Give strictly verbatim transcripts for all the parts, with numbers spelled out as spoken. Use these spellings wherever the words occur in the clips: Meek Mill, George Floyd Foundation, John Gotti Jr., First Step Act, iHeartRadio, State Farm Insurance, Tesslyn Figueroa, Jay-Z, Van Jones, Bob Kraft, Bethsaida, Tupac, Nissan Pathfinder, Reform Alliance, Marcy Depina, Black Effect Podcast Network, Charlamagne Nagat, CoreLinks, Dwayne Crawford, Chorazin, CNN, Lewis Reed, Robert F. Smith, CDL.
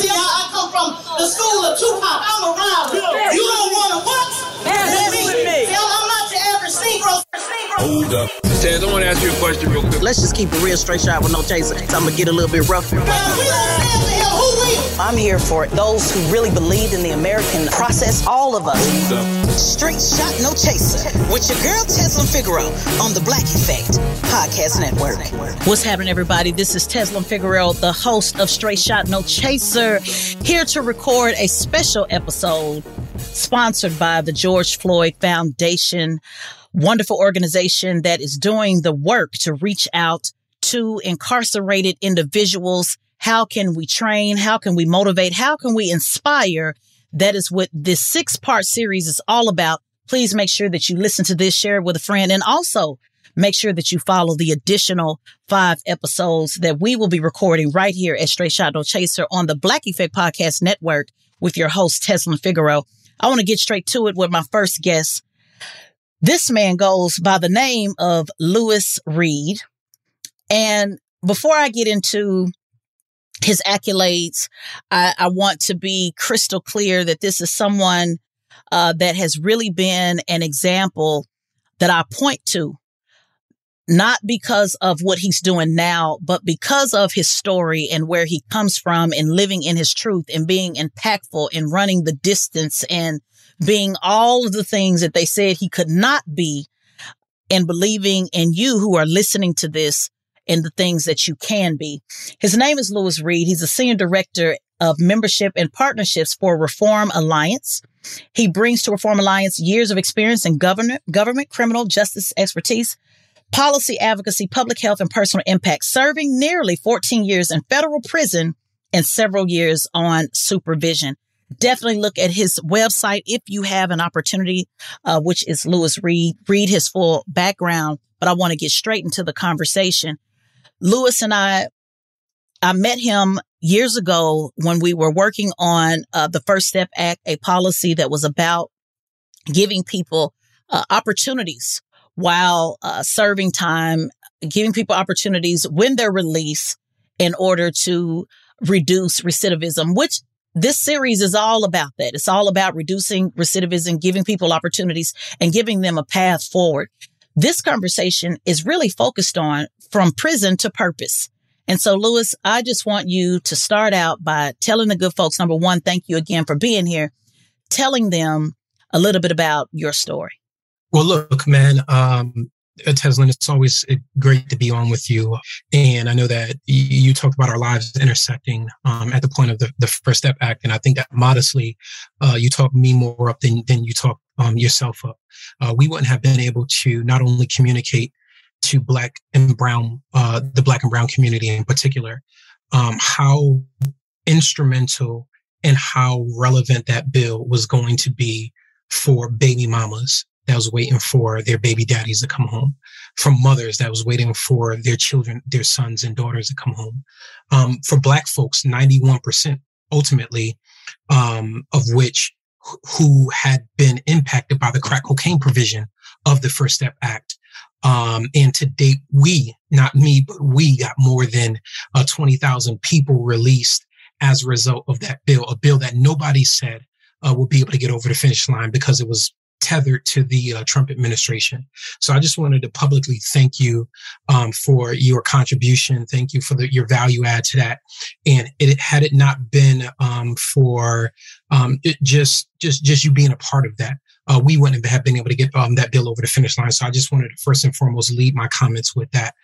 Yeah, I come from the school of Tupac. I'm around. Yeah. You don't want to watch? That's me. With me. Hell, I'm not your average Negro. Hold up. Taz, I want to ask you a question real quick. Let's just keep a real straight shot with no chaser. I'm going to get a little bit rough. Now, we don't stand for him. Who we? I'm here for those who really believed in the American process. All of us. Straight Shot No Chaser. With your girl, Tesslyn Figueroa, on the Black Effect Podcast Network. What's happening, everybody? This is Tesslyn Figueroa, the host of Straight Shot No Chaser, here to record a special episode sponsored by the George Floyd Foundation. Wonderful organization that is doing the work to reach out to incarcerated individuals. How can we train? How can we motivate? How can we inspire? That is what this six-part series is all about. Please make sure that you listen to this, share it with a friend, and also make sure that you follow the additional five episodes that we will be recording right here at Straight Shot No Chaser on the Black Effect Podcast Network with your host, Tesslyn Figueroa. I want to get straight to it with my first guest. This man goes by the name of Lewis Reed. And before I get into his accolades, I, I want to be crystal clear that this is someone uh, that has really been an example that I point to, not because of what he's doing now, but because of his story and where he comes from and living in his truth and being impactful and running the distance and being all of the things that they said he could not be, and believing in you who are listening to this and the things that you can be. His name is Lewis Reed. He's a senior director of membership and partnerships for Reform Alliance. He brings to Reform Alliance years of experience in government, government, criminal justice expertise, policy advocacy, public health, and personal impact, serving nearly fourteen years in federal prison and several years on supervision. Definitely look at his website if you have an opportunity, uh, which is Lewis Reed. Read his full background, but I want to get straight into the conversation. Lewis and I, I met him years ago when we were working on uh, the First Step Act, a policy that was about giving people uh, opportunities while uh, serving time, giving people opportunities when they're released in order to reduce recidivism, which this series is all about that. It's all about reducing recidivism, giving people opportunities, and giving them a path forward. This conversation is really focused on from prison to purpose. And so, Lewis, I just want you to start out by telling the good folks, number one, thank you again for being here, telling them a little bit about your story. Well, look, man, um, Tesslyn, it's always great to be on with you. And I know that you talked about our lives intersecting um, at the point of the, the First Step Act. And I think that modestly, uh, you talk me more up than, than you talk um, yourself up. Uh, we wouldn't have been able to not only communicate to Black and Brown, uh, the Black and Brown community in particular, um, how instrumental and how relevant that bill was going to be for baby mamas that was waiting for their baby daddies to come home, from mothers that was waiting for their children, their sons and daughters to come home. Um, for Black folks, ninety-one percent ultimately um, of which who had been impacted by the crack cocaine provision of the First Step Act. Um, and to date, we, not me, but we got more than uh, twenty thousand people released as a result of that bill, a bill that nobody said uh, would be able to get over the finish line because it was tethered to the uh, Trump administration. So I just wanted to publicly thank you um, for your contribution. Thank you for the, your value add to that. And it had it not been um, for um, it just just just you being a part of that, uh, we wouldn't have been able to get um, that bill over the finish line. So I just wanted to first and foremost lead my comments with that.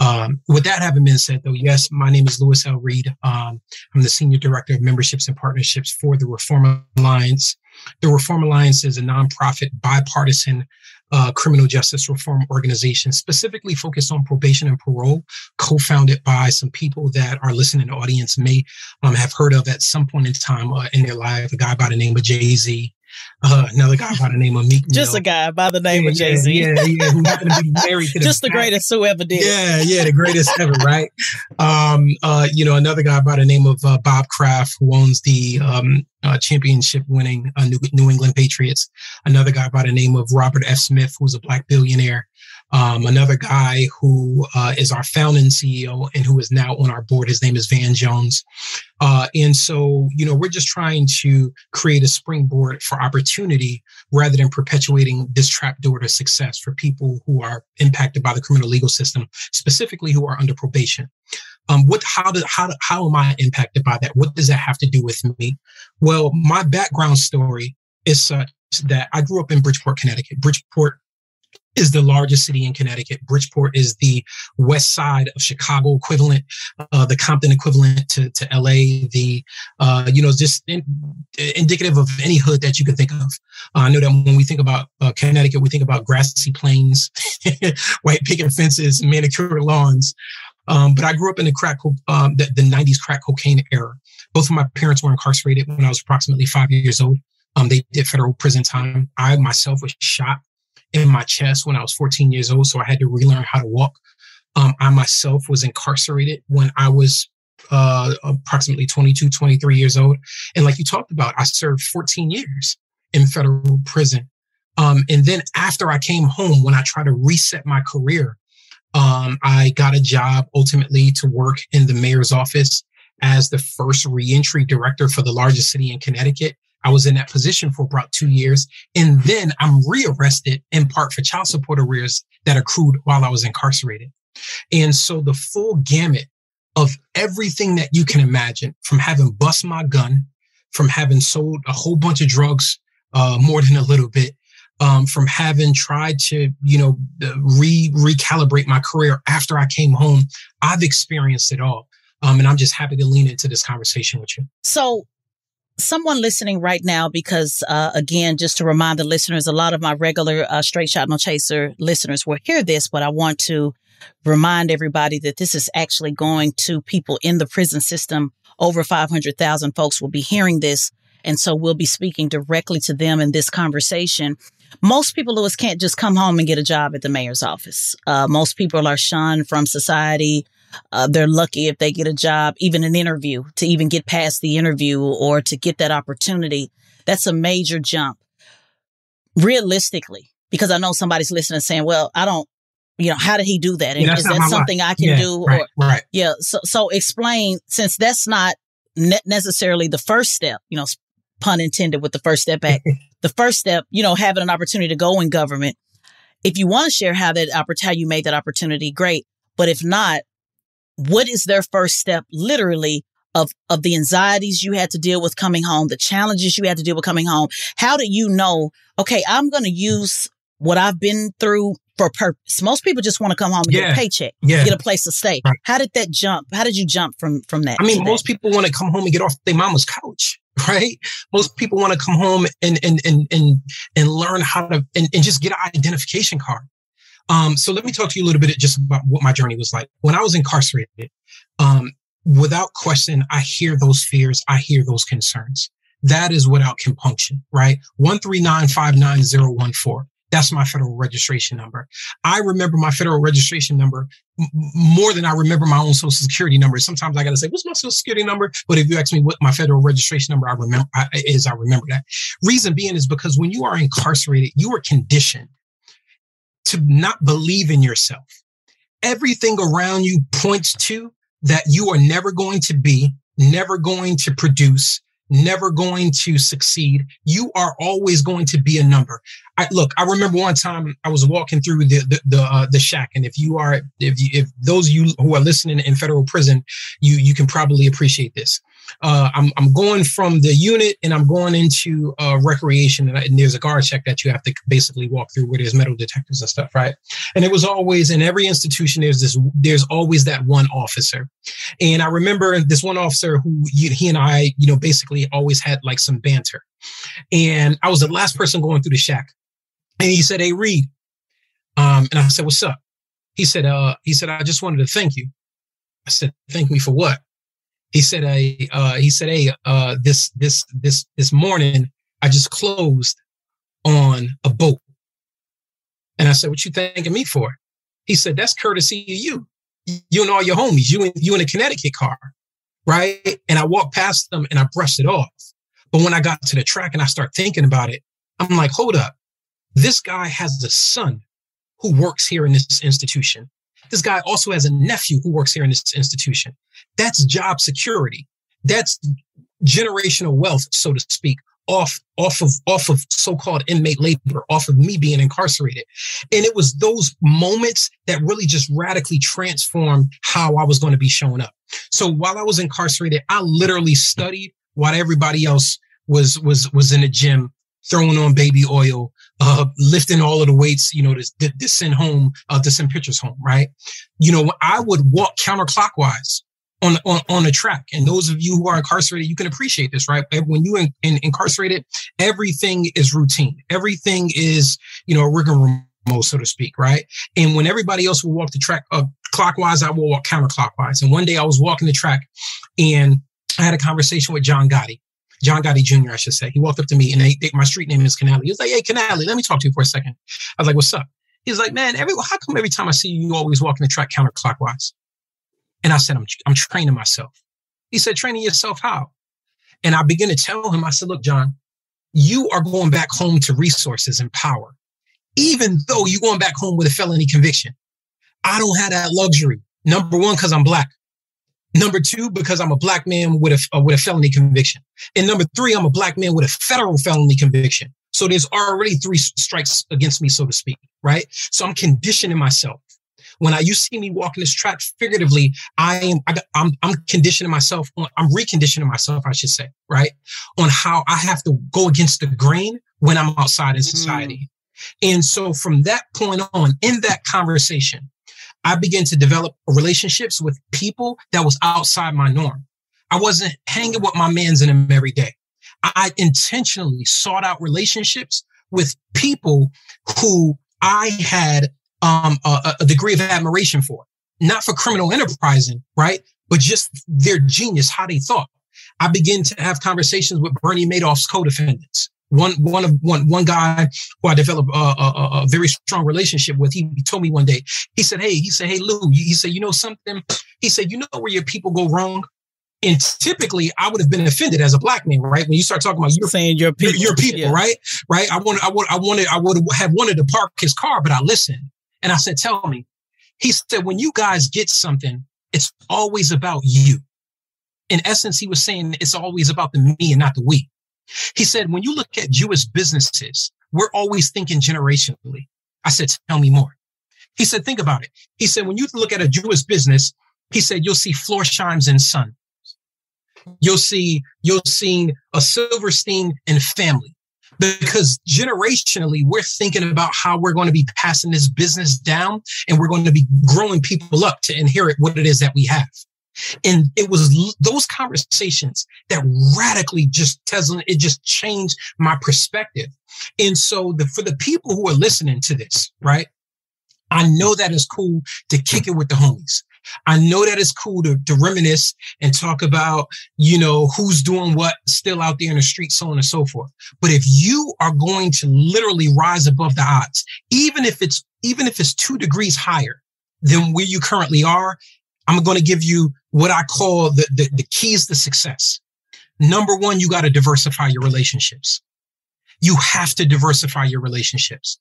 Um, with that having been said, though, yes, my name is Lewis L. Reed. Um, I'm the Senior Director of Memberships and Partnerships for the Reform Alliance. The Reform Alliance is a nonprofit, bipartisan uh, criminal justice reform organization specifically focused on probation and parole, co-founded by some people that our listening audience may um, have heard of at some point in time uh, in their life, a guy by the name of Jay-Z. Uh, another guy by the name of Meek Mill. Just a guy by the name yeah, of Jay-Z. Yeah, yeah, who happened to be married to the Just the guy. greatest who ever did. Yeah, yeah, the greatest ever, right? Um, uh, you know, another guy by the name of uh, Bob Kraft, who owns the um, uh, championship-winning uh, New-, New England Patriots. Another guy by the name of Robert F. Smith, who's a black billionaire. Um, another guy who uh, is our founding C E O and who is now on our board. His name is Van Jones. Uh, and so, you know, we're just trying to create a springboard for opportunity rather than perpetuating this trapdoor to success for people who are impacted by the criminal legal system, specifically who are under probation. Um, what, how did, how, how am I impacted by that? What does that have to do with me? Well, my background story is such that I grew up in Bridgeport, Connecticut. Bridgeport is the largest city in Connecticut. Bridgeport is the west side of Chicago equivalent, uh, the Compton equivalent to, to L A, the, uh, you know, just in, indicative of any hood that you can think of. Uh, I know that when we think about uh, Connecticut, we think about grassy plains, white picket fences, manicured lawns. Um, but I grew up in the crack, um, the, the nineties crack cocaine era. Both of my parents were incarcerated when I was approximately five years old. Um, they did federal prison time. I myself was shot in my chest when I was fourteen years old, so I had to relearn how to walk. Um, I myself was incarcerated when I was uh, approximately twenty-two, twenty-three years old. And like you talked about, I served fourteen years in federal prison. Um, and then after I came home, when I tried to reset my career, um, I got a job ultimately to work in the mayor's office as the first reentry director for the largest city in Connecticut. I was in that position for about two years, and then I'm rearrested in part for child support arrears that accrued while I was incarcerated. And so the full gamut of everything that you can imagine, from having bust my gun, from having sold a whole bunch of drugs, uh, more than a little bit, um, from having tried to, you know, re recalibrate my career after I came home, I've experienced it all. Um, and I'm just happy to lean into this conversation with you. So, someone listening right now, because, uh, again, just to remind the listeners, a lot of my regular uh, Straight Shot No Chaser listeners will hear this, but I want to remind everybody that this is actually going to people in the prison system. Over five hundred thousand folks will be hearing this. And so we'll be speaking directly to them in this conversation. Most people, Lewis, can't just come home and get a job at the mayor's office. Uh, most people are shunned from society. Uh, they're lucky if they get a job, even an interview, to even get past the interview or to get that opportunity. That's a major jump. Realistically, because I know somebody's listening and saying, well, I don't, you know, how did he do that? And yeah, is that something life. I can yeah, do? Right, or, right. Yeah. So, so explain, since that's not ne- necessarily the first step, you know, pun intended with the First Step Act, the first step, you know, having an opportunity to go in government. If you want to share how that how you made that opportunity, great. But if not, what is their first step, literally, of, of the anxieties you had to deal with coming home, the challenges you had to deal with coming home? How do you know, okay, I'm going to use what I've been through for purpose? Most people just want to come home and yeah. get a paycheck, yeah. get a place to stay. Right. How did that jump? How did you jump from, from that? I mean, most people want to come home and get off their mama's couch, right? Most people want to come home and, and, and, and, and learn how to, and, and just get an identification card. Um, so let me talk to you a little bit just about what my journey was like. When I was incarcerated, um, without question, I hear those fears. I hear those concerns. That is without compunction, right? one three nine five nine zero one four. That's my federal registration number. I remember my federal registration number m- more than I remember my own social security number. Sometimes I got to say, what's my social security number? But if you ask me what my federal registration number I remember I, is, I remember that. Reason being is because when you are incarcerated, you are conditioned to not believe in yourself. Everything around you points to that you are never going to be, never going to produce, never going to succeed. You are always going to be a number. I, look, I remember one time I was walking through the the the, uh, the shack, and if you are, if you, if those of you who are listening in federal prison, you you can probably appreciate this. Uh, I'm I'm going from the unit and I'm going into uh, recreation, and, I, and there's a guard shack that you have to basically walk through where there's metal detectors and stuff, right? And it was always in every institution there's this there's always that one officer, and I remember this one officer who he and I you know basically always had like some banter, and I was the last person going through the shack, and he said, "Hey, Reed," um, and I said, "What's up?" He said, "Uh, he said I just wanted to thank you." I said, "Thank me for what?" He said, "Hey, uh, he said, hey, uh, this, this, this, this morning, I just closed on a boat." And I said, "What you thanking me for?" He said, "That's courtesy of you, you and all your homies. You in, you in a Connecticut car, right?" And I walked past them and I brushed it off. But when I got to the track and I start thinking about it, I'm like, hold up, this guy has a son who works here in this institution. This guy also has a nephew who works here in this institution. That's job security. That's generational wealth, so to speak, off, off of, off of so-called inmate labor, off of me being incarcerated. And it was those moments that really just radically transformed how I was going to be showing up. So while I was incarcerated, I literally studied while everybody else was, was, was in the gym, throwing on baby oil, uh, lifting all of the weights, you know, to, to send home, uh, to send pictures home, right? You know, I would walk counterclockwise on, on, on the track. And those of you who are incarcerated, you can appreciate this, right? When you in, in incarcerated, everything is routine. Everything is, you know, rigor mode, so to speak, right? And when everybody else will walk the track uh, clockwise, I will walk counterclockwise. And one day I was walking the track and I had a conversation with John Gotti. John Gotti Junior, I should say. He walked up to me, and they, they, my street name is Canale. He was like, "Hey, Canale, let me talk to you for a second." I was like, "What's up?" He was like, "Man, every, how come every time I see you, you always walking the track counterclockwise?" And I said, I'm, I'm training myself. He said, "Training yourself how?" And I began to tell him, I said, "Look, John, you are going back home to resources and power, even though you're going back home with a felony conviction. I don't have that luxury. Number one, because I'm black. Number two, because I'm a black man with a, uh, with a felony conviction. And number three, I'm a black man with a federal felony conviction. So there's already three strikes against me, so to speak, right? So I'm conditioning myself. When I, you see me walking this track figuratively, I am, I, I'm, I'm conditioning myself on, I'm reconditioning myself, I should say, right? On how I have to go against the grain when I'm outside in society. Mm. And so from that point on, in that conversation, I began to develop relationships with people that was outside my norm. I wasn't hanging with my mans in them every day. I intentionally sought out relationships with people who I had um, a, a degree of admiration for, not for criminal enterprising, right? But just their genius, how they thought. I began to have conversations with Bernie Madoff's co-defendants. One one of one one guy who I developed a, a, a very strong relationship with, he told me one day, he said, hey, he said, hey, Lou, he said, you know something? He said, you know where your people go wrong? And typically I would have been offended as a black man, right? When you start talking about your, saying your people, your people yeah. right? Right. I want I want I wanted I would have wanted to park his car, but I listened. And I said, tell me. He said, when you guys get something, it's always about you. In essence, he was saying it's always about the me and not the we. He said, when you look at Jewish businesses, we're always thinking generationally. I said, tell me more. He said, think about it. He said, when you look at a Jewish business, he said, you'll see Florsheim's and Son. You'll see, you'll see a Silverstein and family, because generationally we're thinking about how we're going to be passing this business down and we're going to be growing people up to inherit what it is that we have. And it was those conversations that radically just Tesla, it just changed my perspective. And so the, for the people who are listening to this, right, I know that it's cool to kick it with the homies. I know that it's cool to, to reminisce and talk about, you know, who's doing what still out there in the street, so on and so forth. But if you are going to literally rise above the odds, even if it's even if it's two degrees higher than where you currently are, I'm going to give you what I call the, the, the keys to success. Number one, you got to diversify your relationships. You have to diversify your relationships.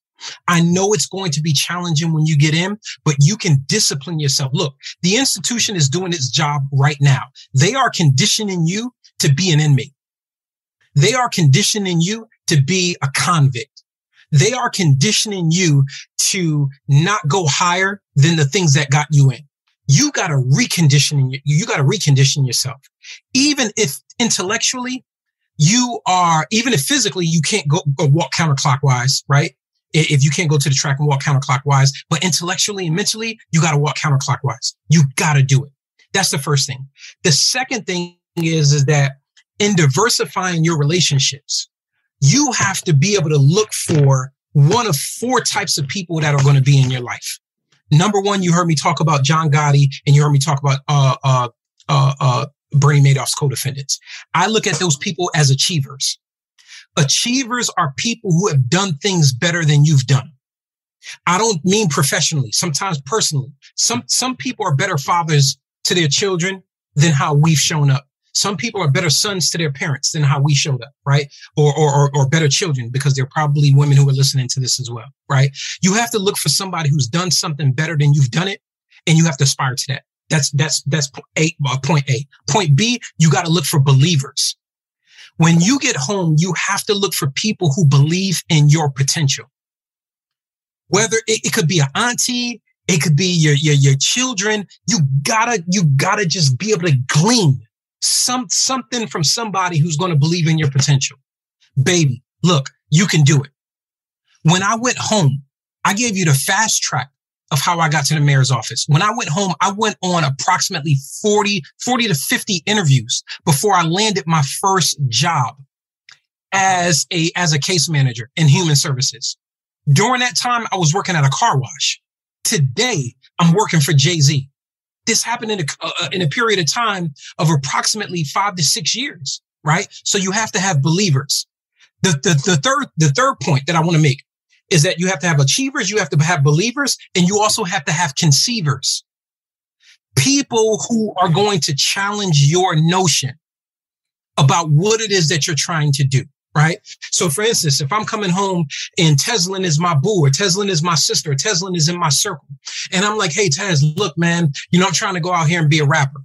I know it's going to be challenging when you get in, but you can discipline yourself. Look, the institution is doing its job right now. They are conditioning you to be an inmate. They are conditioning you to be a convict. They are conditioning you to not go higher than the things that got you in. You got to recondition. You got to recondition yourself. Even if intellectually you are, even if physically you can't go, go walk counterclockwise, right? If you can't go to the track and walk counterclockwise, but intellectually and mentally, you got to walk counterclockwise. You got to do it. That's the first thing. The second thing is, is that in diversifying your relationships, you have to be able to look for one of four types of people that are going to be in your life. Number one, you heard me talk about John Gotti and you heard me talk about uh, uh, uh, uh, Bernie Madoff's co-defendants. I look at those people as achievers. Achievers are people who have done things better than you've done. I don't mean professionally, sometimes personally. Some, some people are better fathers to their children than how we've shown up. Some people are better sons to their parents than how we showed up, right? Or, or, or better children, because there are probably women who are listening to this as well, right? You have to look for somebody who's done something better than you've done it, and you have to aspire to that. That's, that's, that's eight, point A. Point B, you got to look for believers. When you get home, you have to look for people who believe in your potential. Whether it, it could be an auntie, it could be your, your, your children. You gotta, you gotta just be able to glean Some something from somebody who's going to believe in your potential. Baby, look, you can do it. When I went home, I gave you the fast track of how I got to the mayor's office. When I went home, I went on approximately forty to fifty interviews before I landed my first job as a as a case manager in human services. During that time, I was working at a car wash. Today, I'm working for Jay-Z. This happened in a, uh, in a period of time of approximately five to six years, right? So you have to have believers. The, the, the third, the third point that I want to make is that you have to have achievers, you have to have believers, and you also have to have conceivers. People who are going to challenge your notion about what it is that you're trying to do, right? So for instance, if I'm coming home and Tesslyn is my boo, or Tesslyn is my sister, or Tesslyn is in my circle, and I'm like, hey, Tess, look, man, you know, I'm trying to go out here and be a rapper.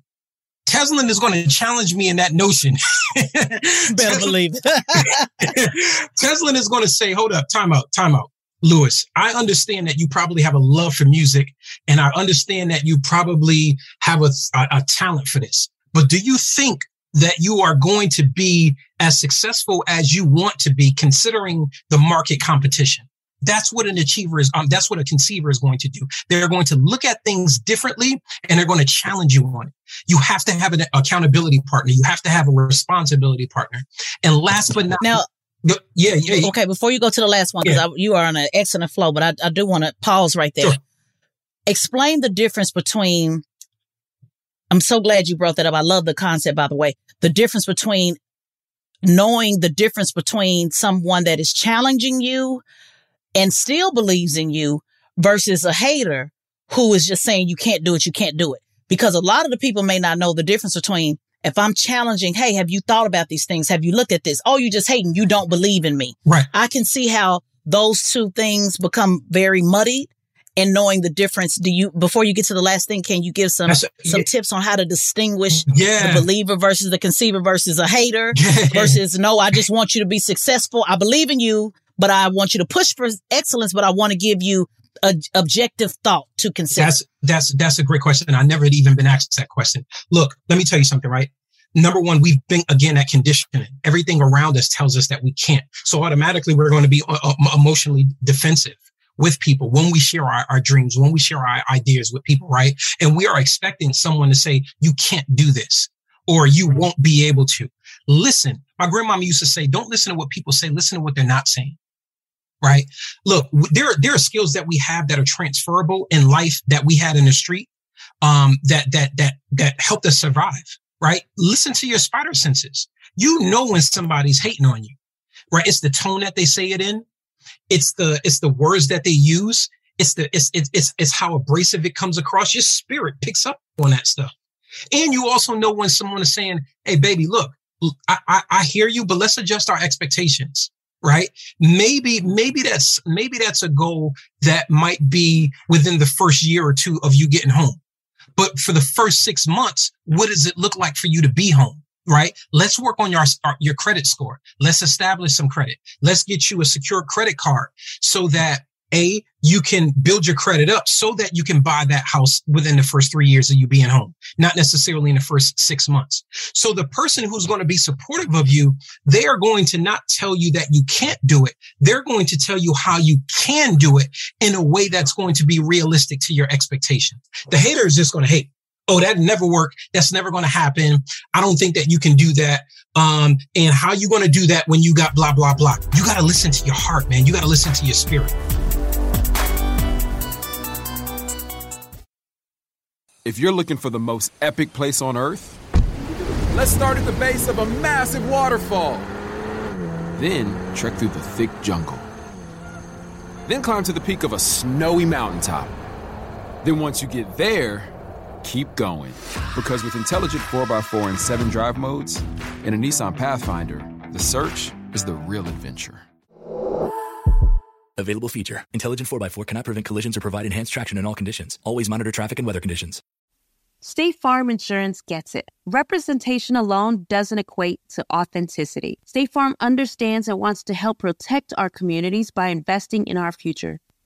Tesslyn is going to challenge me in that notion. Better believe it. Tesslyn is going to say, hold up, time out, time out. Lewis, I understand that you probably have a love for music, and I understand that you probably have a, a, a talent for this, but do you think that you are going to be as successful as you want to be considering the market competition? That's what an achiever is. Um, that's what a conceiver is going to do. They're going to look at things differently and they're going to challenge you on it. You have to have an accountability partner. You have to have a responsibility partner. And last but not now, the, yeah, yeah, yeah. Okay. Before you go to the last one, because yeah. you are on an excellent flow, but I, I do want to pause right there. Sure. Explain the difference between I'm so glad you brought that up. I love the concept, by the way. The difference between knowing the difference between someone that is challenging you and still believes in you versus a hater who is just saying you can't do it, you can't do it. Because a lot of the people may not know the difference between if I'm challenging, hey, have you thought about these things? Have you looked at this? Oh, you just hating. You don't believe in me. Right. I can see how those two things become very muddied. And knowing the difference, do you before you get to the last thing, can you give some a, some yeah. tips on how to distinguish yeah. the believer versus the conceiver versus a hater yeah. versus, no, I just want you to be successful. I believe in you, but I want you to push for excellence, but I want to give you an objective thought to consider. That's, that's, that's a great question. I never had even been asked that question. Look, let me tell you something, right? Number one, we've been, again, at conditioning. Everything around us tells us that we can't. So automatically, we're going to be uh, emotionally defensive with people when we share our, our dreams, when we share our ideas with people, right? And we are expecting someone to say, you can't do this or you won't be able to. Listen, my grandmama used to say, don't listen to what people say, listen to what they're not saying, right? Look, there, there are skills that we have that are transferable in life that we had in the street, um, that, that, that, that helped us survive, right? Listen to your spider senses. You know when somebody's hating on you, right? It's the tone that they say it in. It's the it's the words that they use. It's the it's it's it's, it's how abrasive it comes across. Your spirit picks up on that stuff, and you also know when someone is saying, "Hey, baby, look, I I, I hear you, but let's adjust our expectations." Right? Maybe maybe that's maybe that's a goal that might be within the first year or two of you getting home, but for the first six months, what does it look like for you to be home? right? Let's work on your, your credit score. Let's establish some credit. Let's get you a secure credit card so that A, you can build your credit up so that you can buy that house within the first three years of you being home, not necessarily in the first six months. So the person who's going to be supportive of you, they are going to not tell you that you can't do it. They're going to tell you how you can do it in a way that's going to be realistic to your expectations. The hater is just going to hate. Oh, that never worked. That's never going to happen. I don't think that you can do that. Um, and how are you going to do that when you got blah, blah, blah? You got to listen to your heart, man. You got to listen to your spirit. If you're looking for the most epic place on earth, let's start at the base of a massive waterfall. Then trek through the thick jungle. Then climb to the peak of a snowy mountaintop. Then once you get there, keep going. Because with intelligent four by four and seven drive modes and a Nissan Pathfinder, the search is the real adventure. Available feature. Intelligent four by four cannot prevent collisions or provide enhanced traction in all conditions. Always monitor traffic and weather conditions. State Farm Insurance gets it. Representation alone doesn't equate to authenticity. State Farm understands and wants to help protect our communities by investing in our future,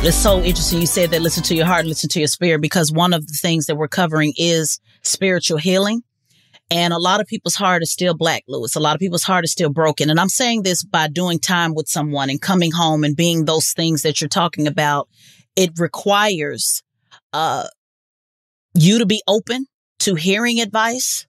It's so interesting you said that listen to your heart, listen to your spirit, because one of the things that we're covering is spiritual healing. And a lot of people's heart is still black, Lewis. A lot of people's heart is still broken. And I'm saying this by doing time with someone and coming home and being those things that you're talking about. It requires uh, you to be open to hearing advice.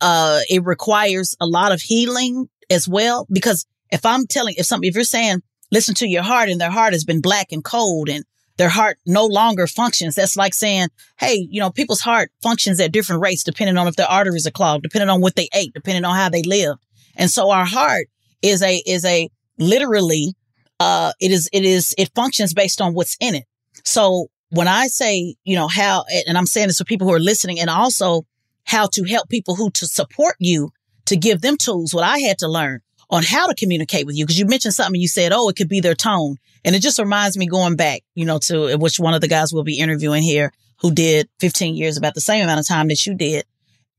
Uh, it requires a lot of healing as well, because if I'm telling if something, if you're saying, listen to your heart, and their heart has been black and cold and their heart no longer functions. That's like saying, hey, you know, people's heart functions at different rates, depending on if their arteries are clogged, depending on what they ate, depending on how they lived. And so our heart is a is a literally uh, it is it is it functions based on what's in it. So when I say, you know, how, and I'm saying this for people who are listening, and also how to help people who to support you, to give them tools. What I had to learn on how to communicate with you, because you mentioned something, you said, oh, it could be their tone. And it just reminds me going back, you know, to which one of the guys we'll be interviewing here who did fifteen years, about the same amount of time that you did.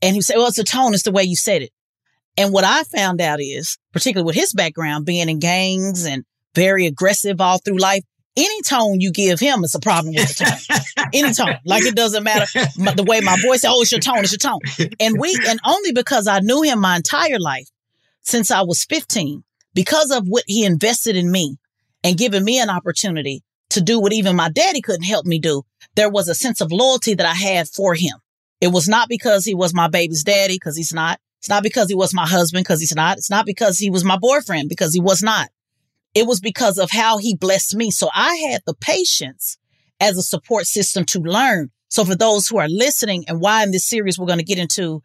And he said, well, it's the tone, it's the way you said it. And what I found out is, particularly with his background, being in gangs and very aggressive all through life, any tone you give him is a problem with the tone. Any tone. Like, it doesn't matter the way my voice, oh, it's your tone, it's your tone. And we, and only because I knew him my entire life, since I was fifteen, because of what he invested in me and giving me an opportunity to do what even my daddy couldn't help me do, there was a sense of loyalty that I had for him. It was not because he was my baby's daddy, because he's not. It's not because he was my husband, because he's not. It's not because he was my boyfriend, because he was not. It was because of how he blessed me. So I had the patience as a support system to learn. So for those who are listening, and why in this series we're going to get into,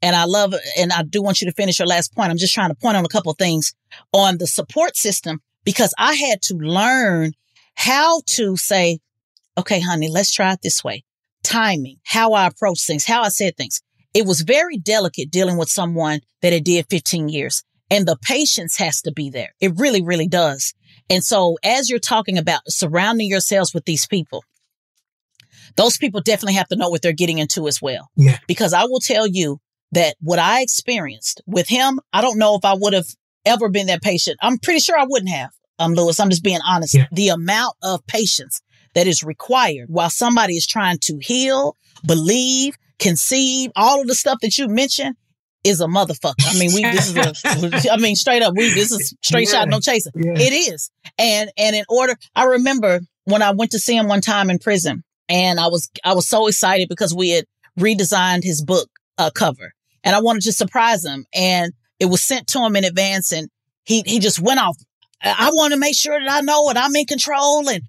and I love, and I do want you to finish your last point. I'm just trying to point on a couple of things on the support system, because I had to learn how to say, okay, honey, let's try it this way. Timing, how I approach things, how I said things. It was very delicate dealing with someone that it did fifteen years, and the patience has to be there. It really, really does. And so as you're talking about surrounding yourselves with these people, those people definitely have to know what they're getting into as well. Yeah. Because I will tell you, that what I experienced with him, I don't know if I would have ever been that patient. I'm pretty sure I wouldn't have, um, Lewis. I'm just being honest. Yeah. The amount of patience that is required while somebody is trying to heal, believe, conceive, all of the stuff that you mentioned is a motherfucker. I mean, we. This is a, I mean, straight up, we. This is straight yeah. shot, no chaser. Yeah. It is. And and in order, I remember when I went to see him one time in prison, And I was I was so excited because we had redesigned his book uh, cover, and I wanted to surprise him. And it was sent to him in advance, and he he just went off. I want to make sure that I know and I'm in control, and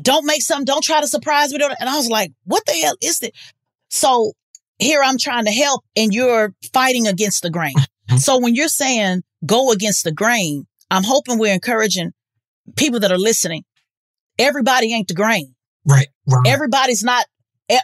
don't make something. Don't try to surprise me. And I was like, what the hell is this? So here I'm trying to help, and you're fighting against the grain. So when you're saying go against the grain, I'm hoping we're encouraging people that are listening. Everybody ain't the grain. Right. right. Everybody's not.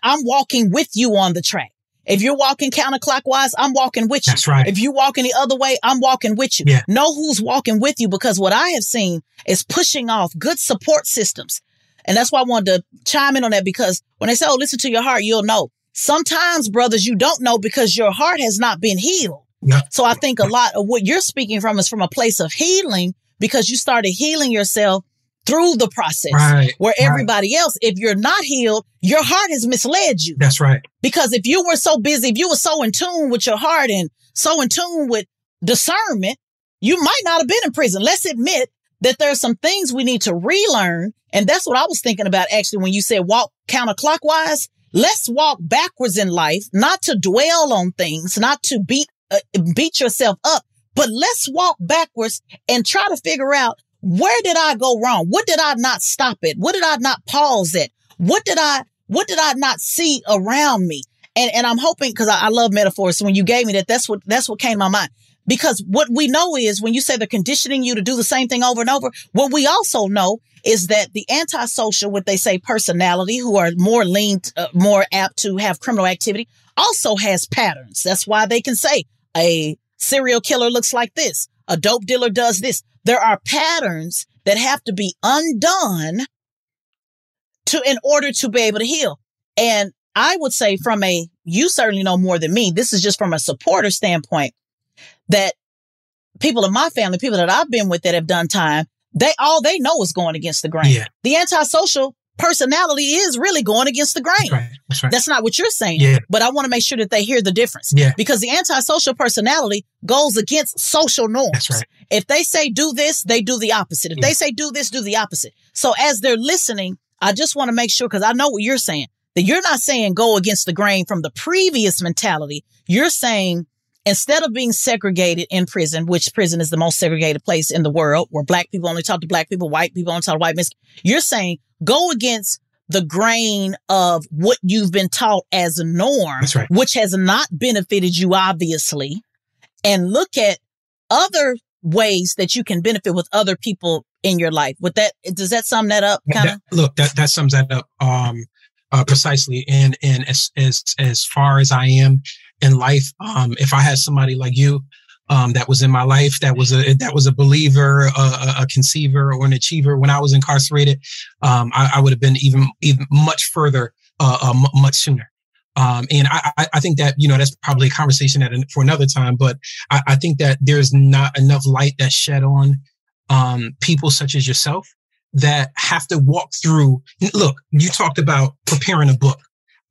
I'm walking with you on the track. If you're walking counterclockwise, I'm walking with you. That's right. If you're walking the other way, I'm walking with you. Yeah. Know who's walking with you, because what I have seen is pushing off good support systems. And that's why I wanted to chime in on that, because when they say, oh, listen to your heart, you'll know. Sometimes, brothers, you don't know because your heart has not been healed. No. So I think a lot of what you're speaking from is from a place of healing, because you started healing yourself through the process, right, where everybody right. else, if you're not healed, your heart has misled you. That's right. Because if you were so busy, if you were so in tune with your heart and so in tune with discernment, you might not have been in prison. Let's admit that there are some things we need to relearn. And that's what I was thinking about, actually, when you said walk counterclockwise. Let's walk backwards in life, not to dwell on things, not to beat uh, beat yourself up, but let's walk backwards and try to figure out, where did I go wrong? What did I not stop at? What did I not pause at? What did I what did I not see around me? And and I'm hoping, because I, I love metaphors. So when you gave me that, that's what that's what came to my mind. Because what we know is, when you say they're conditioning you to do the same thing over and over, what we also know is that the antisocial, what they say, personality, who are more lean, uh, more apt to have criminal activity, also has patterns. That's why they can say a serial killer looks like this. A dope dealer does this. There are patterns that have to be undone to in order to be able to heal. And I would say from a, you certainly know more than me, this is just from a supporter standpoint, that people in my family, people that I've been with that have done time, they all they know is going against the grain. Yeah. The antisocial personality is really going against the grain. That's right. That's right. That's not what you're saying. Yeah. But I want to make sure that they hear the difference. Yeah. Because the antisocial personality goes against social norms. That's right. If they say do this, they do the opposite. If yeah. they say do this, do the opposite. So as they're listening, I just want to make sure, because I know what you're saying, that you're not saying go against the grain from the previous mentality. You're saying, instead of being segregated in prison, which prison is the most segregated place in the world, where black people only talk to black people, white people only talk to white men, you're saying go against the grain of what you've been taught as a norm, That's right. which has not benefited you, obviously, and look at other ways that you can benefit with other people in your life. With that, does that sum that up? Kinda? That, look, that, that sums that up um, uh, precisely. And and as as as far as I am in life, um, if I had somebody like you um, that was in my life, that was a that was a believer, a, a conceiver, or an achiever when I was incarcerated, um, I, I would have been even even much further, uh, uh, m- much sooner. Um, and I, I think that, you know, that's probably a conversation at an, for another time. But I, I think that there's not enough light that's shed on um, people such as yourself that have to walk through. Look, you talked about preparing a book.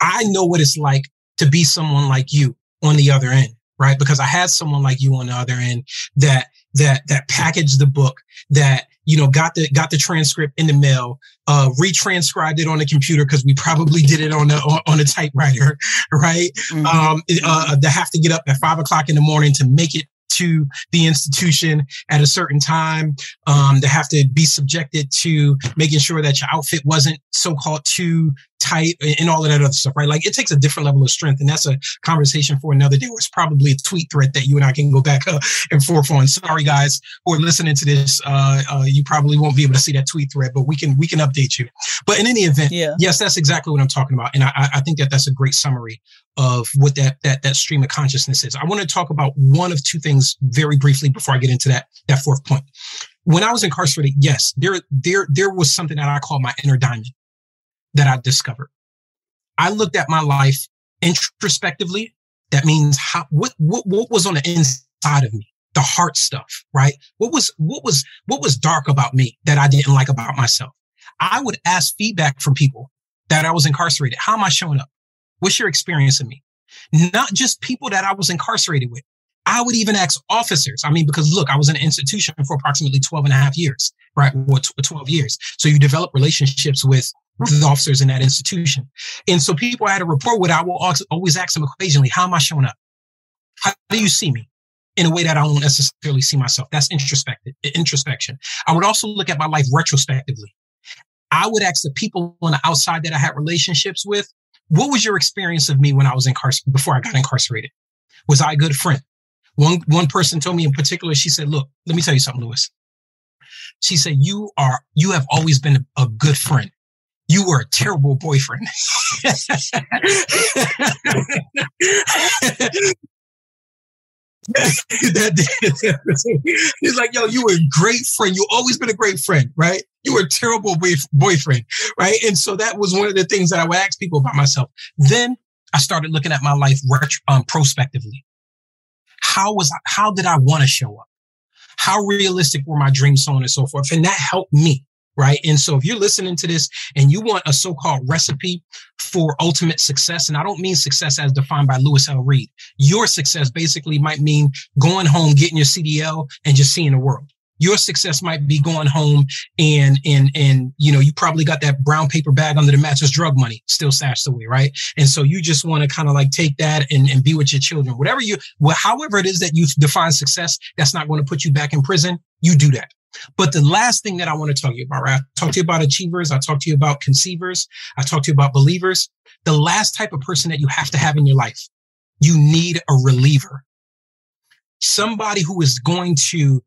I know what it's like to be someone like you on the other end. Right. Because I had someone like you on the other end that that that packaged the book, that, you know, got the got the transcript in the mail, uh, retranscribed it on the computer, because we probably did it on a on a typewriter. Right. Mm-hmm. Um, uh, they have to get up at five o'clock in the morning to make it to the institution at a certain time. Um, they have to be subjected to making sure that your outfit wasn't so-called too tight and all of that other stuff, right? Like, it takes a different level of strength. And that's a conversation for another day. It's probably a tweet thread that you and I can go back uh, and forth on. Sorry, guys, who are listening to this, uh, uh, you probably won't be able to see that tweet thread, but we can we can update you. But in any event, yeah. yes, that's exactly what I'm talking about. And I, I think that that's a great summary of what that that that stream of consciousness is. I want to talk about one of two things very briefly before I get into that that fourth point. When I was incarcerated, yes, there there there was something that I call my inner diamond that I discovered. I looked at my life introspectively. That means how, what what what was on the inside of me, the heart stuff, right? What was what was what was dark about me that I didn't like about myself? I would ask feedback from people that I was incarcerated. How am I showing up? What's your experience of me? Not just people that I was incarcerated with. I would even ask officers. I mean, because look, I was in an institution for approximately twelve and a half years, right? Or twelve years. So you develop relationships with the officers in that institution. And so people I had a rapport with, I will always ask them occasionally, how am I showing up? How do you see me? In a way that I don't necessarily see myself. That's introspective, introspection. I would also look at my life retrospectively. I would ask the people on the outside that I had relationships with, what was your experience of me when I was incarcerated, before I got incarcerated? Was I a good friend? One, one person told me in particular, she said, look, let me tell you something, Lewis. She said, you are, you have always been a good friend. You were a terrible boyfriend. He's like, yo, you were a great friend. You've always been a great friend, right? You were a terrible boyfriend, right? And so that was one of the things that I would ask people about myself. Then I started looking at my life retro, um, prospectively. How was I, how did I want to show up? How realistic were my dreams, so on and so forth? And that helped me, right? And so if you're listening to this and you want a so-called recipe for ultimate success, and I don't mean success as defined by Lewis L. Reed, your success basically might mean going home, getting your C D L and just seeing the world. Your success might be going home and, and, and, you know, you probably got that brown paper bag under the mattress, drug money still stashed away, right? And so you just want to kind of like take that and, and be with your children, whatever you, well, however it is that you define success, that's not going to put you back in prison. You do that. But the last thing that I want to tell you about, right? I talked to you about achievers. I talked to you about conceivers. I talked to you about believers. The last type of person that you have to have in your life, you need a reliever, somebody who is going to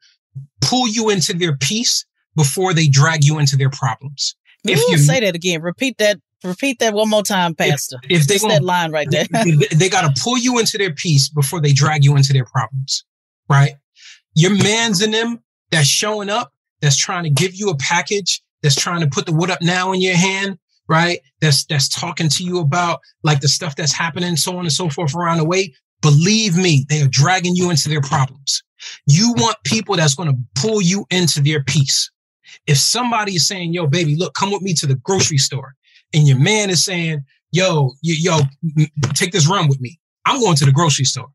pull you into their peace before they drag you into their problems. If you say that again, repeat that, repeat that one more time, Pastor. If, if they gonna, that line right there, they got to pull you into their peace before they drag you into their problems, right? Your man's in them that's showing up, that's trying to give you a package, that's trying to put the what up now in your hand, right? That's, that's talking to you about like the stuff that's happening, so on and so forth around the way. Believe me, they are dragging you into their problems. You want people that's going to pull you into their peace. If somebody is saying, yo, baby, look, come with me to the grocery store, and your man is saying, yo, you, yo, take this run with me, I'm going to the grocery store.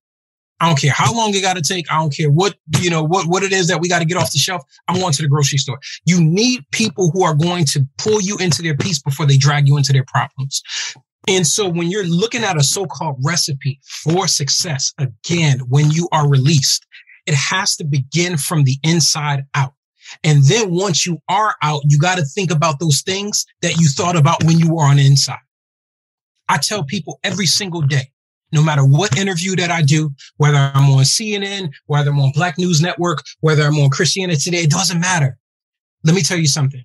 I don't care how long it got to take. I don't care what, you know, what, what it is that we got to get off the shelf. I'm going to the grocery store. You need people who are going to pull you into their peace before they drag you into their problems. And so when you're looking at a so-called recipe for success, again, when you are released, it has to begin from the inside out. And then once you are out, you got to think about those things that you thought about when you were on the inside. I tell people every single day, no matter what interview that I do, whether I'm on C N N, whether I'm on Black News Network, whether I'm on Christianity Today, it doesn't matter. Let me tell you something.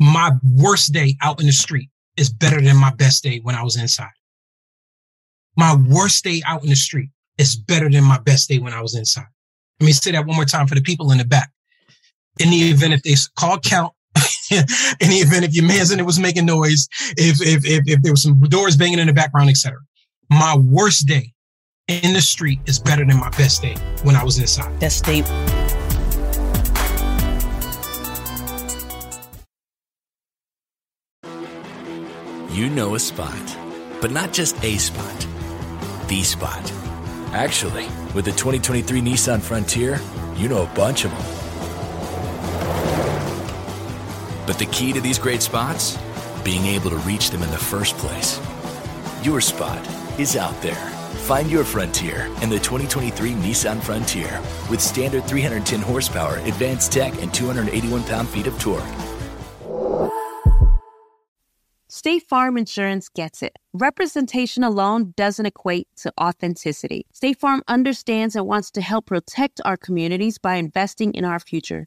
My worst day out in the street is better than my best day when I was inside. My worst day out in the street is better than my best day when I was inside. Let me say that one more time for the people in the back. In the event if they call count, in the event if your man's in it was making noise, if, if, if, if there was some doors banging in the background, et cetera. My worst day in the street is better than my best day when I was inside. That's deep. You know a spot, but not just a spot, the spot. Actually, with the twenty twenty-three Nissan Frontier, you know a bunch of them. But the key to these great spots? Being able to reach them in the first place. Your spot is out there. Find your Frontier in the twenty twenty-three Nissan Frontier with standard three hundred ten horsepower, advanced tech, and two hundred eighty-one pound-feet of torque. State Farm Insurance gets it. Representation alone doesn't equate to authenticity. State Farm understands and wants to help protect our communities by investing in our future,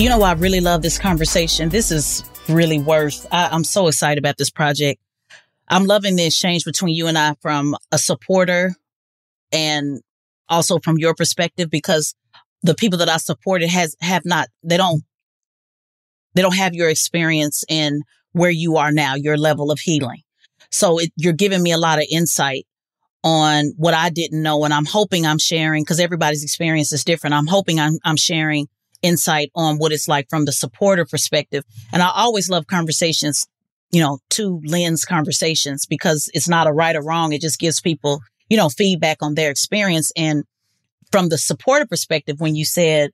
You know, I really love this conversation. This is really worth, I, I'm so excited about this project. I'm loving the exchange between you and I from a supporter and also from your perspective, because the people that I supported has have not, they don't, they don't have your experience in where you are now, your level of healing. So it, you're giving me a lot of insight on what I didn't know. And I'm hoping I'm sharing, because everybody's experience is different. I'm hoping I'm, I'm sharing insight on what it's like from the supporter perspective. And I always love conversations, you know, two lens conversations, because it's not a right or wrong. It just gives people, you know, feedback on their experience. And from the supporter perspective, when you said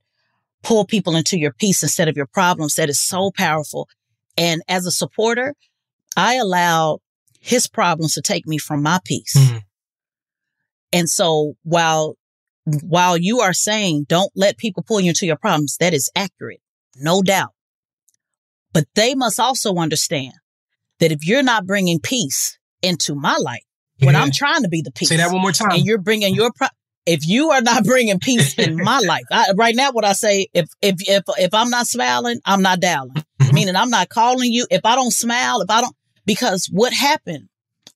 pull people into your peace instead of your problems, that is so powerful. And as a supporter, I allow his problems to take me from my peace. Mm-hmm. And so while while you are saying don't let people pull you into your problems, that is accurate, no doubt. But they must also understand that if you're not bringing peace into my life, yeah. when I'm trying to be the peace. Say that one more time. And you're bringing your pro- if you are not bringing peace in my life, I, right now what I say, if if if if I'm not smiling, I'm not dialing. Meaning I'm not calling you. If I don't smile, if I don't, because what happened,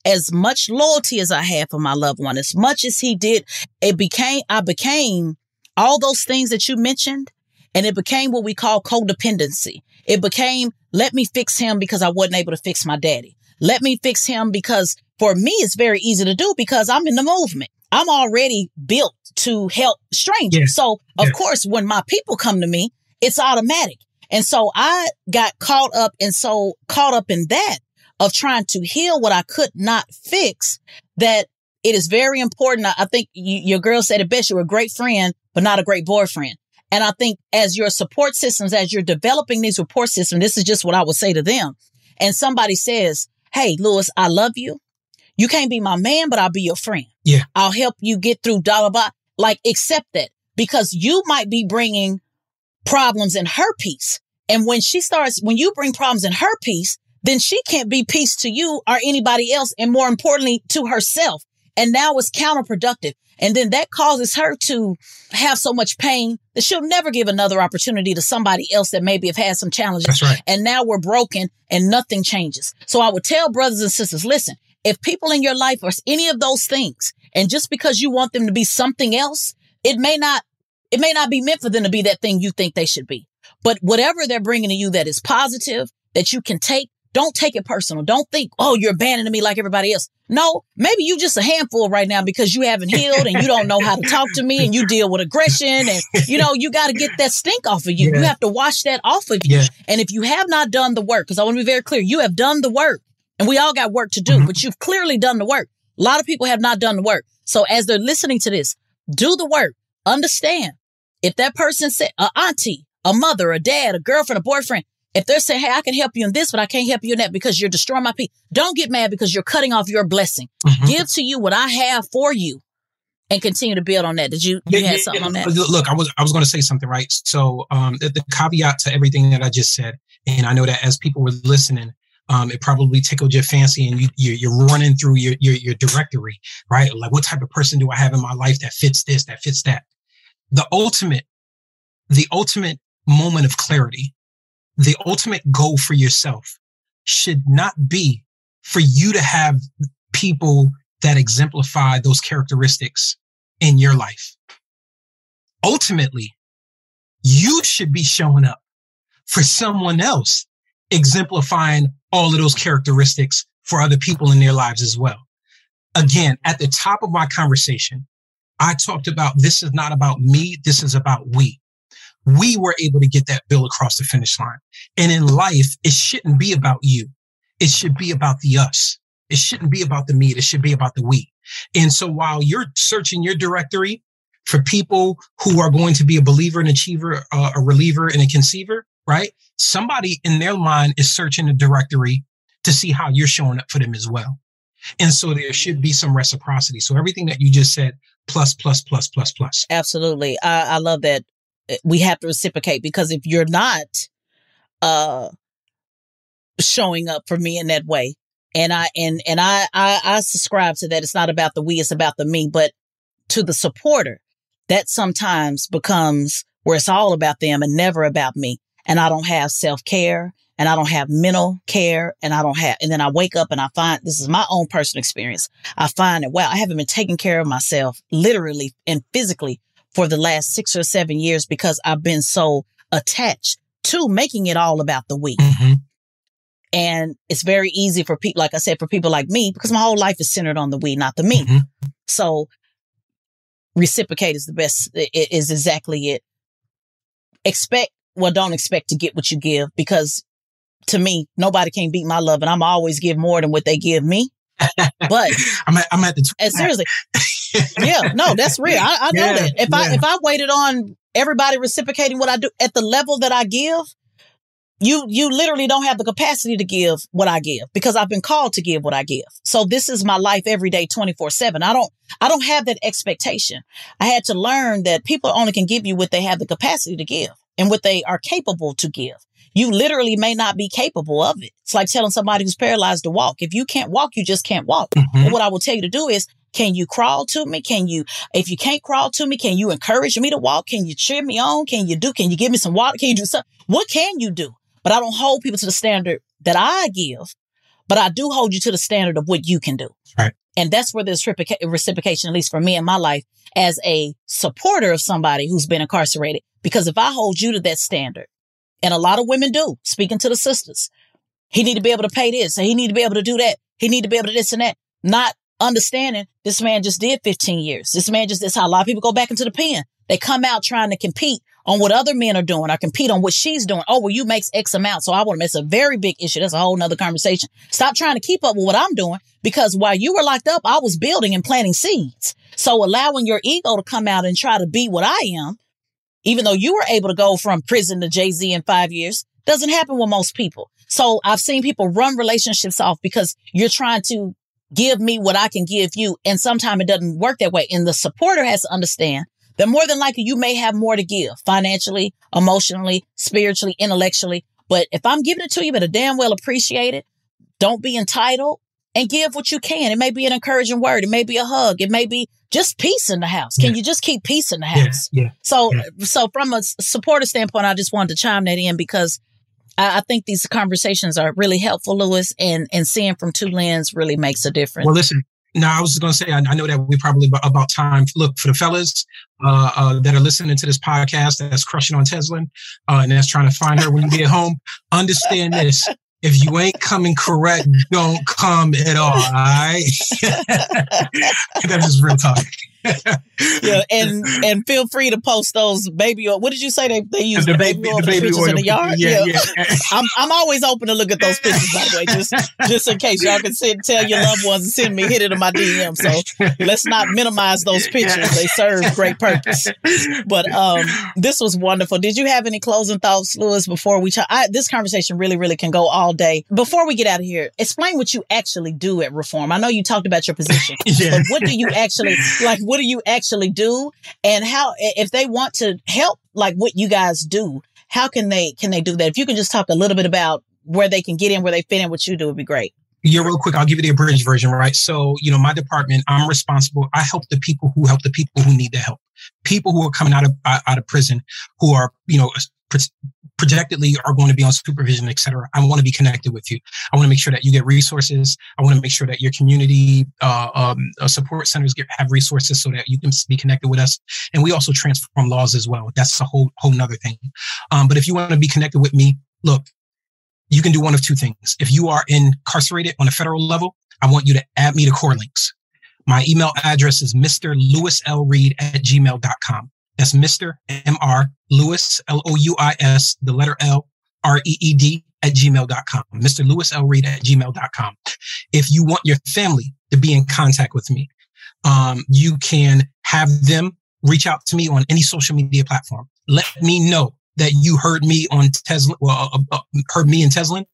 as much loyalty as I had for my loved one, as much as he did, it became, I became all those things that you mentioned, and it became what we call codependency. It became, let me fix him because I wasn't able to fix my daddy. Let me fix him because for me, it's very easy to do because I'm in the movement. I'm already built to help strangers. Yes. So of yes. course, when my people come to me, it's automatic. And so I got caught up and so caught up in that of trying to heal what I could not fix, that it is very important. I think you, your girl said it best. You're a great friend, but not a great boyfriend. And I think as your support systems, as you're developing these support systems, this is just what I would say to them. And somebody says, hey, Lewis, I love you. You can't be my man, but I'll be your friend. Yeah, I'll help you get through blah, blah. Like, accept that, because you might be bringing problems in her piece. And when she starts, when you bring problems in her piece, then she can't be peace to you or anybody else. And more importantly, to herself. And now it's counterproductive. And then that causes her to have so much pain that she'll never give another opportunity to somebody else that maybe have had some challenges. That's right. And now we're broken and nothing changes. So I would tell brothers and sisters, listen, if people in your life are any of those things, and just because you want them to be something else, it may not, it may not be meant for them to be that thing you think they should be. But whatever they're bringing to you that is positive, that you can take, don't take it personal. Don't think, oh, you're abandoning me like everybody else. No, maybe you just a handful right now because you haven't healed and you don't know how to talk to me and you deal with aggression. And, you know, you got to get that stink off of you. Yeah. You have to wash that off of you. Yeah. And if you have not done the work, because I want to be very clear, you have done the work and we all got work to do, mm-hmm. but you've clearly done the work. A lot of people have not done the work. So as they're listening to this, do the work. Understand if that person said a auntie, a mother, a dad, a girlfriend, a boyfriend, if they're saying, hey, I can help you in this, but I can't help you in that because you're destroying my peace. Don't get mad because you're cutting off your blessing. Mm-hmm. Give to you what I have for you and continue to build on that. Did you, you yeah, had yeah, something yeah. on that? Look, I was I was going to say something, right? So um, the, the caveat to everything that I just said, and I know that as people were listening, Um, it probably tickled your fancy and you, you, you're running through your, your, your directory, right? Like, what type of person do I have in my life that fits this, that fits that? The ultimate, the ultimate moment of clarity, the ultimate goal for yourself should not be for you to have people that exemplify those characteristics in your life. Ultimately, you should be showing up for someone else, exemplifying all of those characteristics for other people in their lives as well. Again, at the top of my conversation, I talked about this is not about me. This is about we. We were able to get that bill across the finish line. And in life, it shouldn't be about you. It should be about the us. It shouldn't be about the me. It should be about the we. And so while you're searching your directory for people who are going to be a believer, an achiever, uh, a reliever, and a conceiver, right? Somebody in their mind is searching the directory to see how you're showing up for them as well. And so there should be some reciprocity. So everything that you just said, plus, plus, plus, plus, plus. Absolutely. I, I love that. We have to reciprocate, because if you're not uh, showing up for me in that way, and I and and I, I I subscribe to that. It's not about the we, it's about the me. But to the supporter, that sometimes becomes where it's all about them and never about me. and I don't have self-care and I don't have mental care and I don't have, and then I wake up and I find, this is my own personal experience, I find that, wow, I haven't been taking care of myself literally and physically for the last six or seven years because I've been so attached to making it all about the we. Mm-hmm. And it's very easy for people, like I said, for people like me, because my whole life is centered on the we, not the me. Mm-hmm. So reciprocate is the best, it is exactly it. Expect, well, don't expect to get what you give, because to me, nobody can beat my love, and I'm always give more than what they give me. But I'm at, I'm at the tw- seriously, yeah, no, that's real. I, I know yeah, that if yeah. I if I waited on everybody reciprocating what I do at the level that I give, you you literally don't have the capacity to give what I give, because I've been called to give what I give. So this is my life every day, twenty-four seven. I don't I don't have that expectation. I had to learn that people only can give you what they have the capacity to give and what they are capable to give. You literally may not be capable of it. It's like telling somebody who's paralyzed to walk. If you can't walk, you just can't walk. Mm-hmm. And what I will tell you to do is, can you crawl to me? Can you, if you can't crawl to me, can you encourage me to walk? Can you cheer me on? Can you do, can you give me some water? Can you do something? What can you do? But I don't hold people to the standard that I give, but I do hold you to the standard of what you can do. Right. And that's where there's reciprocation, at least for me in my life, as a supporter of somebody who's been incarcerated. Because if I hold you to that standard, and a lot of women do, speaking to the sisters, he need to be able to pay this, and he need to be able to do that, he need to be able to this and that, not understanding this man just did fifteen years. This man just, that's how a lot of people go back into the pen. They come out trying to compete on what other men are doing or compete on what she's doing. Oh, well, you makes X amount, so I want to miss a very big issue. That's a whole nother conversation. Stop trying to keep up with what I'm doing, because while you were locked up, I was building and planting seeds. So allowing your ego to come out and try to be what I am, even though you were able to go from prison to Jay-Z in five years, doesn't happen with most people. So I've seen people run relationships off because you're trying to give me what I can give you. And sometimes it doesn't work that way. And the supporter has to understand that more than likely you may have more to give financially, emotionally, spiritually, intellectually. But if I'm giving it to you, you better damn well appreciate it. Don't be entitled, and give what you can. It may be an encouraging word. It may be a hug. It may be just peace in the house. Can yeah. you just keep peace in the house? Yeah, yeah, so yeah. so from a supporter standpoint, I just wanted to chime that in, because I, I think these conversations are really helpful, Lewis, and, and seeing from two lenses really makes a difference. Well, listen, now I was going to say, I, I know that we probably about time. Look, for the fellas uh, uh, that are listening to this podcast, that's crushing on Tesslyn uh, and that's trying to find her when you get home, understand this. If you ain't coming correct, don't come at all, all right? That's just real talk. Yeah, and and feel free to post those baby oil. What did you say they, they use? The baby, baby oil, the baby pictures oil in the yard? Yeah, yeah. yeah. I'm, I'm always open to look at those pictures, by the way, just, just in case. Y'all can send, tell your loved ones and send me, hit it in my D M. So let's not minimize those pictures. They serve great purpose. But um, this was wonderful. Did you have any closing thoughts, Lewis, before we... Ch- I, this conversation really, really can go all day. Before we get out of here, explain what you actually do at Reform. I know you talked about your position, yeah. but what do you actually... like? What do you actually do, and how, if they want to help, like what you guys do, how can they, can they do that? If you can just talk a little bit about where they can get in, where they fit in, what you do would be great. Yeah, real quick, I'll give you the abridged version, right? So, you know, my department, I'm responsible. I help the people who help the people who need the help. People who are coming out of, out of prison, who are, you know, projectedly are going to be on supervision, et cetera. I want to be connected with you. I want to make sure that you get resources. I want to make sure that your community uh, um, uh, support centers get, have resources so that you can be connected with us. And we also transform laws as well. That's a whole, whole nother thing. Um, but if you want to be connected with me, look, you can do one of two things. If you are incarcerated on a federal level, I want you to add me to CoreLinks. My email address is Mister Lewis L. Reed at gmail dot com. That's Mister M R Lewis, L O U I S, the letter L, R E E D at gmail dot com. Mister Lewis L. Reed at gmail dot com. If you want your family to be in contact with me, um, you can have them reach out to me on any social media platform. Let me know that you heard me on Tesslyn, well, uh, uh, heard me and Tesslyn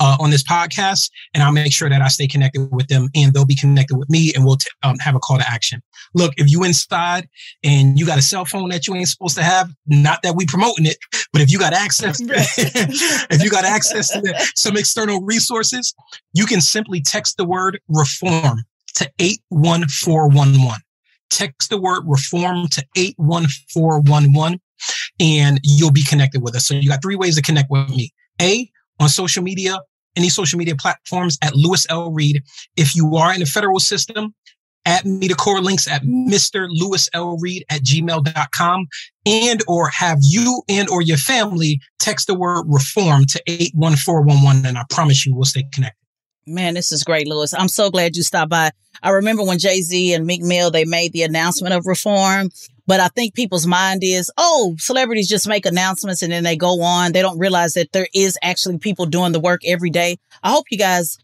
uh, on this podcast, and I'll make sure that I stay connected with them, and they'll be connected with me, and we'll t- um, have a call to action. Look, if you inside and you got a cell phone that you ain't supposed to have, not that we promoting it, but if you got access, to, if you got access to some external resources, you can simply text the word reform to eight one four one one. Text the word reform to eight one four one one. and you'll be connected with us. So you got three ways to connect with me. A, on social media, any social media platforms at Lewis L. Reed. If you are in the federal system, at me to core links at Mister Lewis L. Reed at gmail dot com, and or have you and or your family text the word reform to eight one four one one, and I promise you we'll stay connected. Man, this is great, Lewis. I'm so glad you stopped by. I remember when Jay-Z and Meek Mill, they made the announcement of reform, but I think people's mind is, oh, celebrities just make announcements and then they go on. They don't realize that there is actually people doing the work every day. I hope you guys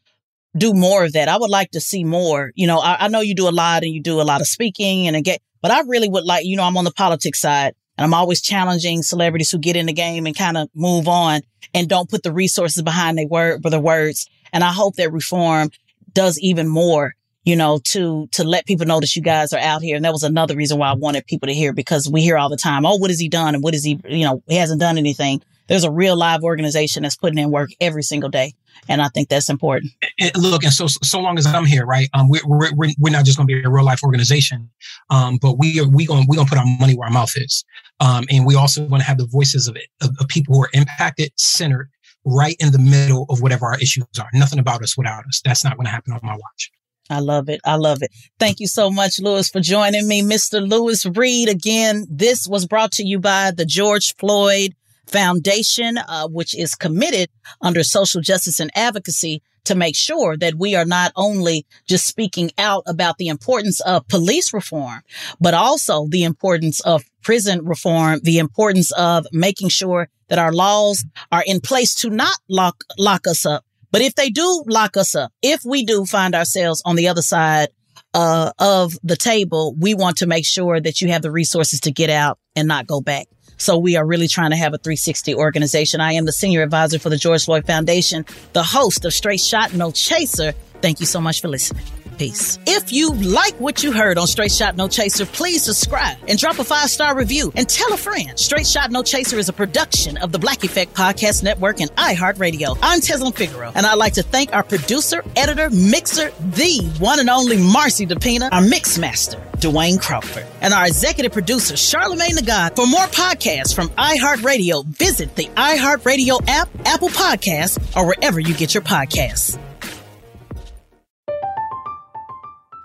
do more of that. I would like to see more. You know, I, I know you do a lot and you do a lot of speaking and again, but I really would like, you know, I'm on the politics side and I'm always challenging celebrities who get in the game and kind of move on and don't put the resources behind their word, for their words. And I hope that reform does even more, you know, to, to let people know that you guys are out here. And that was another reason why I wanted people to hear, because we hear all the time, oh, what has he done? And what is he, you know, he hasn't done anything. There's a real live organization that's putting in work every single day. And I think that's important. And look, and so so long as I'm here, right? Um, we're we're we're not just going to be a real life organization, um, but we are we going we going to put our money where our mouth is, um, and we also going to have the voices of it of, of people who are impacted centered right in the middle of whatever our issues are. Nothing about us without us. That's not going to happen on my watch. I love it. I love it. Thank you so much, Lewis, for joining me, Mister Lewis Reed. Again, this was brought to you by the George Floyd Foundation, uh, which is committed under social justice and advocacy to make sure that we are not only just speaking out about the importance of police reform, but also the importance of prison reform, the importance of making sure that our laws are in place to not lock, lock us up. But if they do lock us up, if we do find ourselves on the other side uh, of the table, we want to make sure that you have the resources to get out and not go back. So we are really trying to have a three sixty organization. I am the senior advisor for the George Floyd Foundation, the host of Straight Shot No Chaser. Thank you so much for listening. Peace. If you like what you heard on Straight Shot No Chaser, please subscribe and drop a five-star review and tell a friend. Straight Shot No Chaser is a production of the Black Effect Podcast Network and iHeartRadio. I'm Tesslyn Figueroa, and I'd like to thank our producer, editor, mixer, the one and only Marcy Depina, our mix master, Dwayne Crawford, and our executive producer, Charlamagne Nagat. For more podcasts from iHeartRadio, visit the iHeartRadio app, Apple Podcasts, or wherever you get your podcasts.